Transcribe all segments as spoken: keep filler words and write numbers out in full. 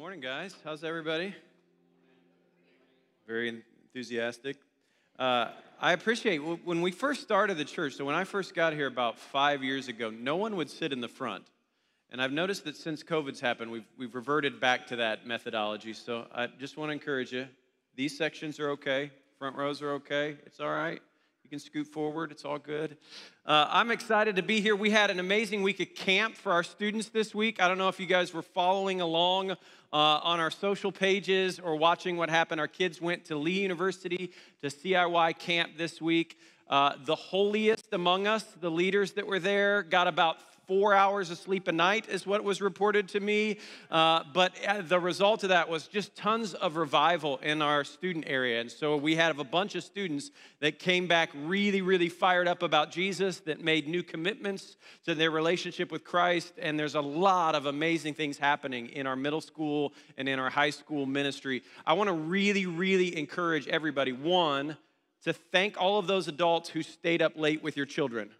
Morning, guys. How's everybody? Very enthusiastic. Uh, I appreciate, when we first started the church, so when I first got here about five years ago, no one would sit in the front. And I've noticed that since COVID's happened, we've, we've reverted back to that methodology. So I just want to encourage you. These sections are okay. Front rows are okay. It's all right. You can scoot forward. It's all good. Uh, I'm excited to be here. We had an amazing week of camp for our students this week. I don't know if you guys were following along uh, on our social pages or watching what happened. Our kids went to Lee University to C I Y camp this week. Uh, the holiest among us, the leaders that were there, got about four hours of sleep a night is what was reported to me. Uh, but the result of that was just tons of revival in our student area. And so we had a bunch of students that came back really, really fired up about Jesus, that made new commitments to their relationship with Christ. And there's a lot of amazing things happening in our middle school and in our high school ministry. I want to really, really encourage everybody, one, to thank all of those adults who stayed up late with your children,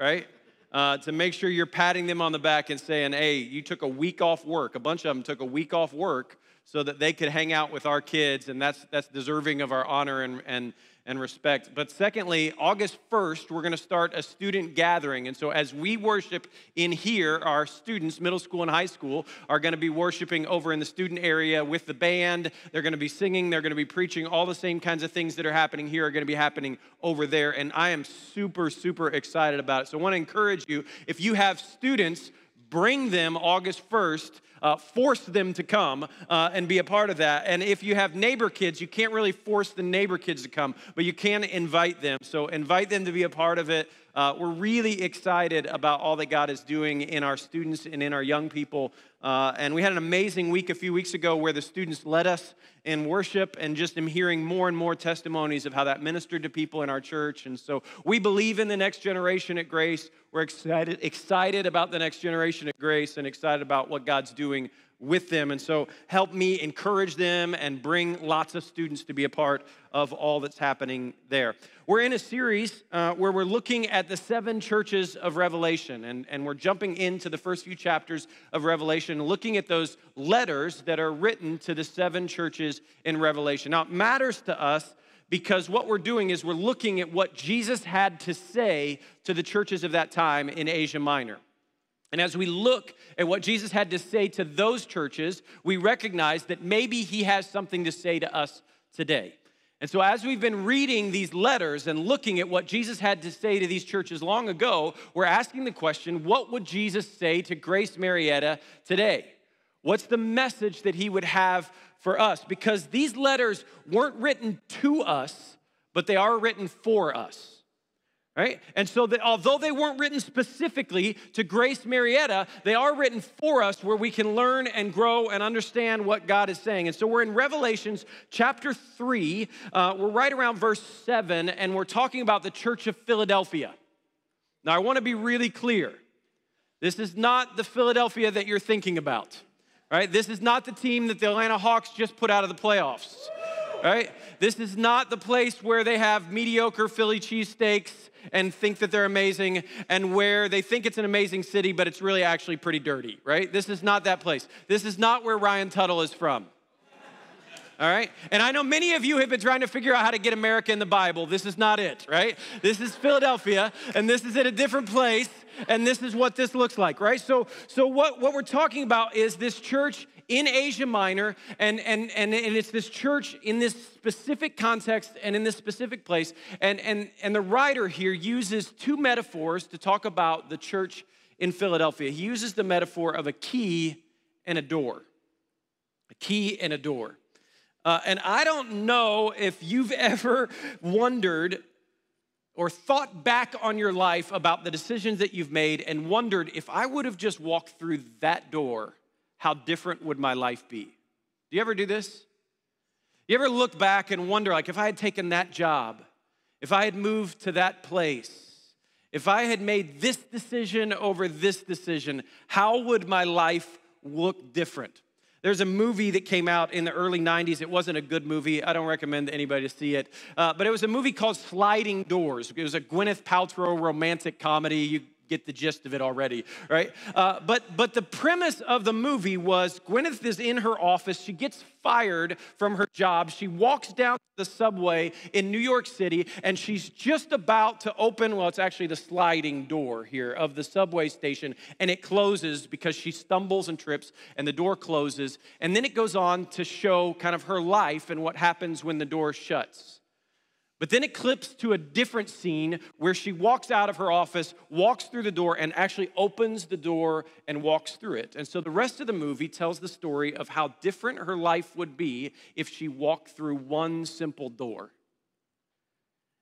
right? Uh, to make sure you're patting them on the back and saying, hey, you took a week off work. A bunch of them took a week off work so that they could hang out with our kids, and that's that's deserving of our honor and, and, and respect. But secondly, August first, we're going to start a student gathering. And so as we worship in here, our students, middle school and high school, are going to be worshiping over in the student area with the band. They're going to be singing. They're going to be preaching. All the same kinds of things that are happening here are going to be happening over there. And I am super, super excited about it. So I want to encourage you, if you have students, bring them August first, uh, force them to come uh, and be a part of that. And if you have neighbor kids, you can't really force the neighbor kids to come, but you can invite them. So invite them to be a part of it. Uh, we're really excited about all that God is doing in our students and in our young people. Uh, and we had an amazing week a few weeks ago where the students led us in worship, and just am hearing more and more testimonies of how that ministered to people in our church. And so we believe in the next generation at Grace. We're excited, excited about the next generation at Grace, and excited about what God's doing with them. And so help me encourage them and bring lots of students to be a part of all that's happening there. We're in a series uh, where we're looking at the seven churches of Revelation, and, and we're jumping into the first few chapters of Revelation, looking at those letters that are written to the seven churches in Revelation. Now, it matters to us because what we're doing is we're looking at what Jesus had to say to the churches of that time in Asia Minor. And as we look at what Jesus had to say to those churches, we recognize that maybe he has something to say to us today. And so as we've been reading these letters and looking at what Jesus had to say to these churches long ago, we're asking the question, what would Jesus say to Grace Marietta today? What's the message that he would have for us? Because these letters weren't written to us, but they are written for us. Right? And so that although they weren't written specifically to Grace Marietta, they are written for us where we can learn and grow and understand what God is saying. And so we're in Revelations chapter three. Uh, we're right around verse seven, and we're talking about the church of Philadelphia. Now, I want to be really clear. This is not the Philadelphia that you're thinking about. Right? This is not the team that the Atlanta Hawks just put out of the playoffs. Right? This is not the place where they have mediocre Philly cheesesteaks and think that they're amazing, and where they think it's an amazing city, but it's really actually pretty dirty, right? This is not that place. This is not where Ryan Tuttle is from, all right? And I know many of you have been trying to figure out how to get America in the Bible. This is not it, right? This is Philadelphia, and this is at a different place, and this is what this looks like, right? So, so what, what we're talking about is this church in Asia Minor, and, and, and, and it's this church in this specific context and in this specific place. And, and, and the writer here uses two metaphors to talk about the church in Philadelphia. He uses the metaphor of a key and a door, a key and a door. Uh, and I don't know if you've ever wondered or thought back on your life about the decisions that you've made and wondered, if I would have just walked through that door, how different would my life be? Do you ever do this? You ever look back and wonder, like, if I had taken that job, if I had moved to that place, if I had made this decision over this decision, how would my life look different? There's a movie that came out in the early nineties. It wasn't a good movie. I don't recommend anybody to see it. Uh, but it was a movie called Sliding Doors. It was a Gwyneth Paltrow romantic comedy. You get the gist of it already, right? Uh, but, but the premise of the movie was Gwyneth is in her office. She gets fired from her job. She walks down the subway in New York City, and she's just about to open, well, it's actually the sliding door here of the subway station, and it closes because she stumbles and trips, and the door closes. And then it goes on to show kind of her life and what happens when the door shuts. But then it clips to a different scene where she walks out of her office, walks through the door, and actually opens the door and walks through it. And so the rest of the movie tells the story of how different her life would be if she walked through one simple door.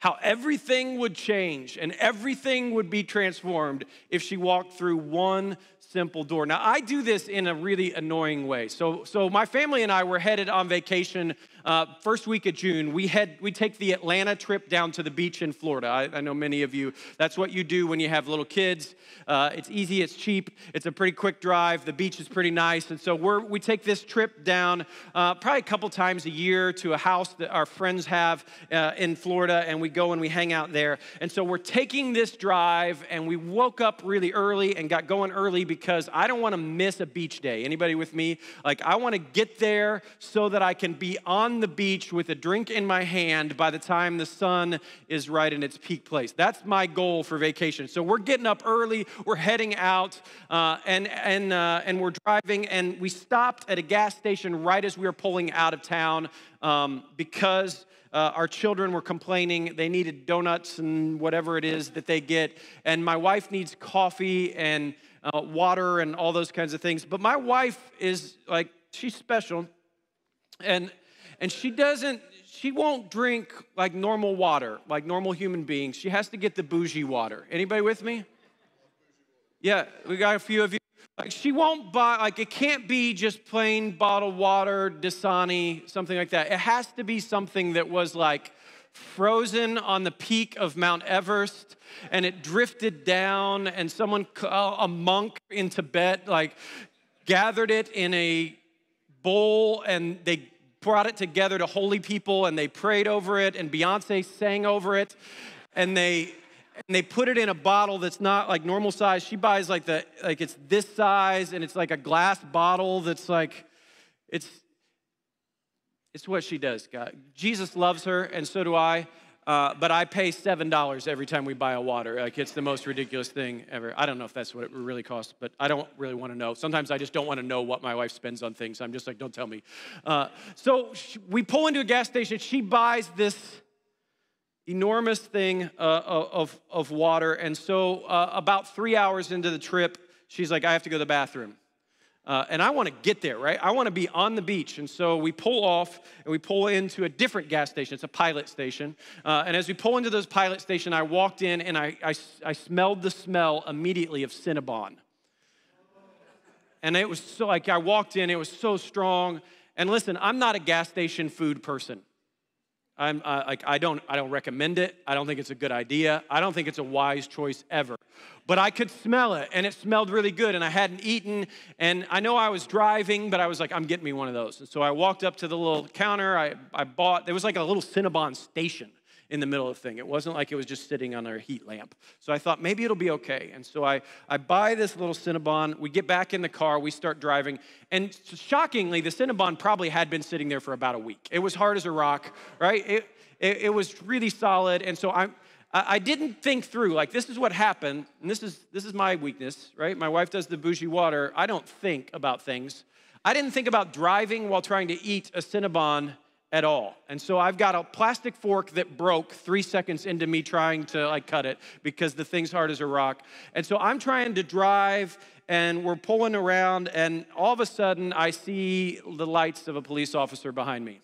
How everything would change and everything would be transformed if she walked through one simple door. Now, I do this in a really annoying way. So, so my family and I were headed on vacation uh, first week of June. We head, we take the Atlanta trip down to the beach in Florida. I, I know many of you, that's what you do when you have little kids. Uh, it's easy, it's cheap, it's a pretty quick drive. The beach is pretty nice. And so we're, we take this trip down uh, probably a couple times a year to a house that our friends have uh, in Florida, and we go and we hang out there. And so we're taking this drive, and we woke up really early and got going early because I don't want to miss a beach day. Anybody with me? Like, I want to get there so that I can be on the beach with a drink in my hand by the time the sun is right in its peak place. That's my goal for vacation. So we're getting up early, we're heading out, uh, and, and, uh, and we're driving, and we stopped at a gas station right as we were pulling out of town um, because Uh, our children were complaining they needed donuts and whatever it is that they get. And my wife needs coffee and uh, water and all those kinds of things. But my wife is like, she's special. And, and she doesn't, she won't drink like normal water, like normal human beings. She has to get the bougie water. Anybody with me? Yeah, we got a few of you. Like, she won't buy, like, it can't be just plain bottled water, Dasani, something like that. It has to be something that was, like, frozen on the peak of Mount Everest, and it drifted down, and someone, a monk in Tibet, like, gathered it in a bowl, and they brought it together to holy people, and they prayed over it, and Beyonce sang over it, and they... And they put it in a bottle that's not like normal size. She buys like the, like it's this size, and it's like a glass bottle that's like, it's, it's what she does, God. Jesus loves her, and so do I, uh, but I pay seven dollars every time we buy a water. Like, it's the most ridiculous thing ever. I don't know if that's what it really costs, but I don't really want to know. Sometimes I just don't want to know what my wife spends on things. I'm just like, don't tell me. Uh, so we pull into a gas station. She buys this enormous thing uh, of, of water. And so uh, about three hours into the trip, she's like, I have to go to the bathroom. Uh, and I want to get there, right? I want to be on the beach. And so we pull off, and we pull into a different gas station. It's a Pilot station. Uh, and as we pull into this Pilot station, I walked in, and I, I, I smelled the smell immediately of Cinnabon. And it was so, like, I walked in, it was so strong. And listen, I'm not a gas station food person. I'm uh, like I don't I don't recommend it. I don't think it's a good idea. I don't think it's a wise choice ever. But I could smell it, and it smelled really good, and I hadn't eaten, and I know I was driving, but I was like, I'm getting me one of those. And so I walked up to the little counter. I I bought. There was like a little Cinnabon station in the middle of the thing. It wasn't like it was just sitting on our heat lamp. So I thought, maybe it'll be okay. And so I, I buy this little Cinnabon. We get back in the car. We start driving. And shockingly, the Cinnabon probably had been sitting there for about a week. It was hard as a rock, right? It, it, it was really solid. And so I, I didn't think through, like, this is what happened. And this is, this is my weakness, right? My wife does the bougie water. I don't think about things. I didn't think about driving while trying to eat a Cinnabon at all. And so I've got a plastic fork that broke three seconds into me trying to like cut it because the thing's hard as a rock. And so I'm trying to drive, and we're pulling around, and all of a sudden I see the lights of a police officer behind me.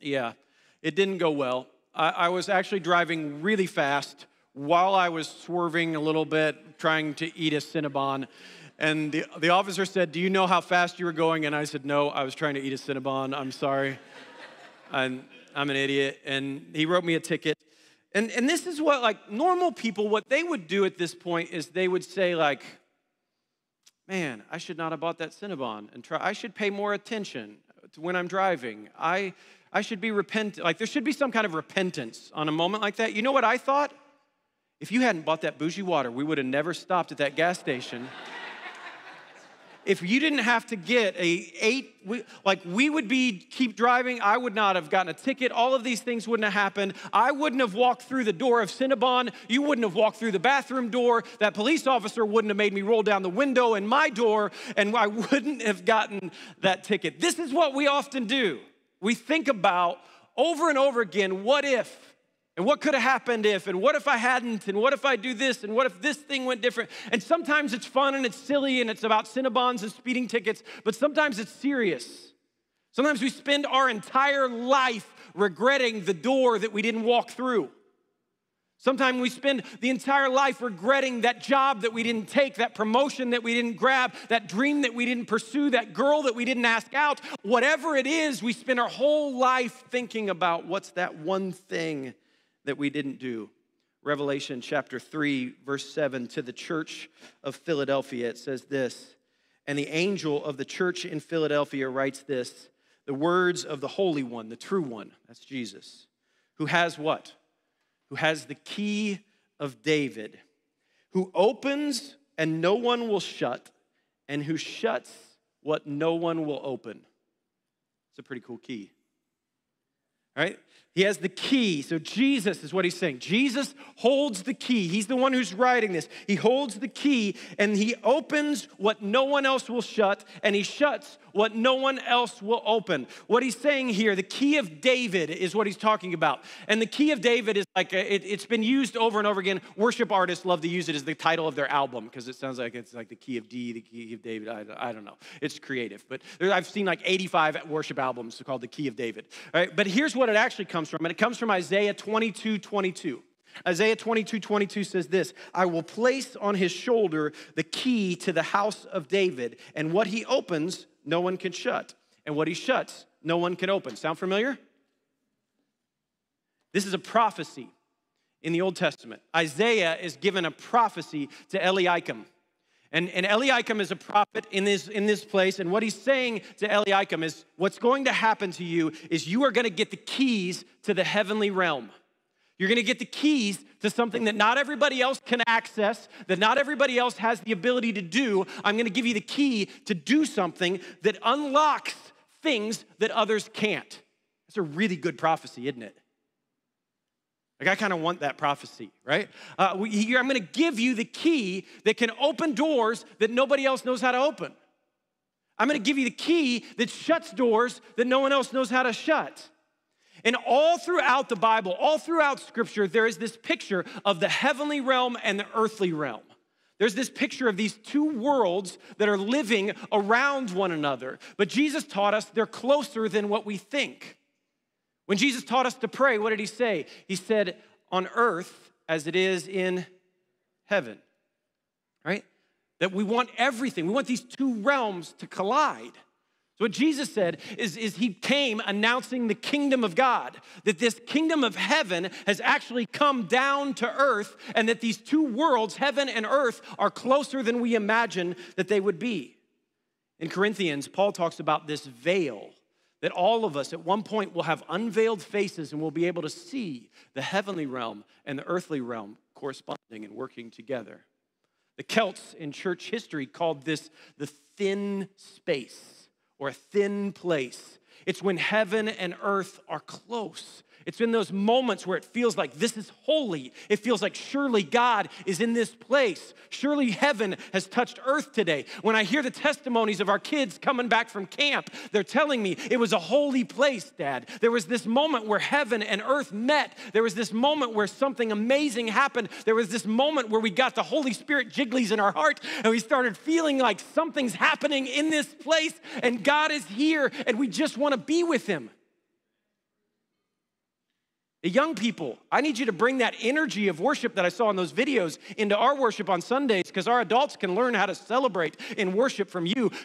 Yeah, it didn't go well. I, I was actually driving really fast while I was swerving a little bit, trying to eat a Cinnabon. And the, the officer said, do you know how fast you were going? And I said, no, I was trying to eat a Cinnabon. I'm sorry. I'm, I'm an idiot. And he wrote me a ticket. And, and this is what, like, normal people, what they would do at this point is they would say, like, man, I should not have bought that Cinnabon. And try, I should pay more attention to when I'm driving. I, I should be repentant. Like, there should be some kind of repentance on a moment like that. You know what I thought? If you hadn't bought that bougie water, we would have never stopped at that gas station. If you didn't have to get a eight, we, like we would be, keep driving. I would not have gotten a ticket. All of these things wouldn't have happened. I wouldn't have walked through the door of Cinnabon. You wouldn't have walked through the bathroom door. That police officer wouldn't have made me roll down the window in my door, and I wouldn't have gotten that ticket. This is what we often do. We think about over and over again, what if? And what could have happened if, and what if I hadn't, and what if I do this, and what if this thing went different? And sometimes it's fun and it's silly and it's about Cinnabons and speeding tickets, but sometimes it's serious. Sometimes we spend our entire life regretting the door that we didn't walk through. Sometimes we spend the entire life regretting that job that we didn't take, that promotion that we didn't grab, that dream that we didn't pursue, that girl that we didn't ask out. Whatever it is, we spend our whole life thinking about what's that one thing that we didn't do. Revelation chapter three, verse seven, to the church of Philadelphia, it says this, and the angel of the church in Philadelphia writes this, the words of the Holy One, the true one, that's Jesus, who has what? Who has the key of David, who opens and no one will shut, and who shuts what no one will open. It's a pretty cool key, right? He has the key. So Jesus is what he's saying. Jesus holds the key. He's the one who's writing this. He holds the key, and he opens what no one else will shut, and he shuts what no one else will open. What he's saying here, the key of David is what he's talking about. And the key of David is like, a, it, it's been used over and over again. Worship artists love to use it as the title of their album because it sounds like it's like the key of D, the key of David. I, I don't know. It's creative. But there, I've seen like eighty-five worship albums called the key of David. All right? But here's what it actually comes from, and it comes from Isaiah twenty-two twenty-two. Isaiah twenty-two twenty-two says this, I will place on his shoulder the key to the house of David, and what he opens, no one can shut, and what he shuts, no one can open. Sound familiar? This is a prophecy in the Old Testament. Isaiah is given a prophecy to Eliakim. And, and Eliakim is a prophet in this, in this place. And what he's saying to Eliakim is what's going to happen to you is you are going to get the keys to the heavenly realm. You're going to get the keys to something that not everybody else can access, that not everybody else has the ability to do. I'm going to give you the key to do something that unlocks things that others can't. That's a really good prophecy, isn't it? Like, I kind of want that prophecy, right? Uh, we, I'm going to give you the key that can open doors that nobody else knows how to open. I'm going to give you the key that shuts doors that no one else knows how to shut. And all throughout the Bible, all throughout Scripture, there is this picture of the heavenly realm and the earthly realm. There's this picture of these two worlds that are living around one another. But Jesus taught us they're closer than what we think. When Jesus taught us to pray, what did he say? He said, on earth as it is in heaven, right? That we want everything. We want these two realms to collide. So what Jesus said is, is he came announcing the kingdom of God, that this kingdom of heaven has actually come down to earth, and that these two worlds, heaven and earth, are closer than we imagine that they would be. In Corinthians, Paul talks about this veil, that all of us at one point will have unveiled faces and we'll be able to see the heavenly realm and the earthly realm corresponding and working together. The Celts in church history called this the thin space or a thin place. It's when heaven and earth are close. It's in those moments where it feels like this is holy. It feels like surely God is in this place. Surely heaven has touched earth today. When I hear the testimonies of our kids coming back from camp, they're telling me it was a holy place, Dad. There was this moment where heaven and earth met. There was this moment where something amazing happened. There was this moment where we got the Holy Spirit jigglies in our heart and we started feeling like something's happening in this place and God is here and we just want to be with him. The young people, I need you to bring that energy of worship that I saw in those videos into our worship on Sundays because our adults can learn how to celebrate in worship from you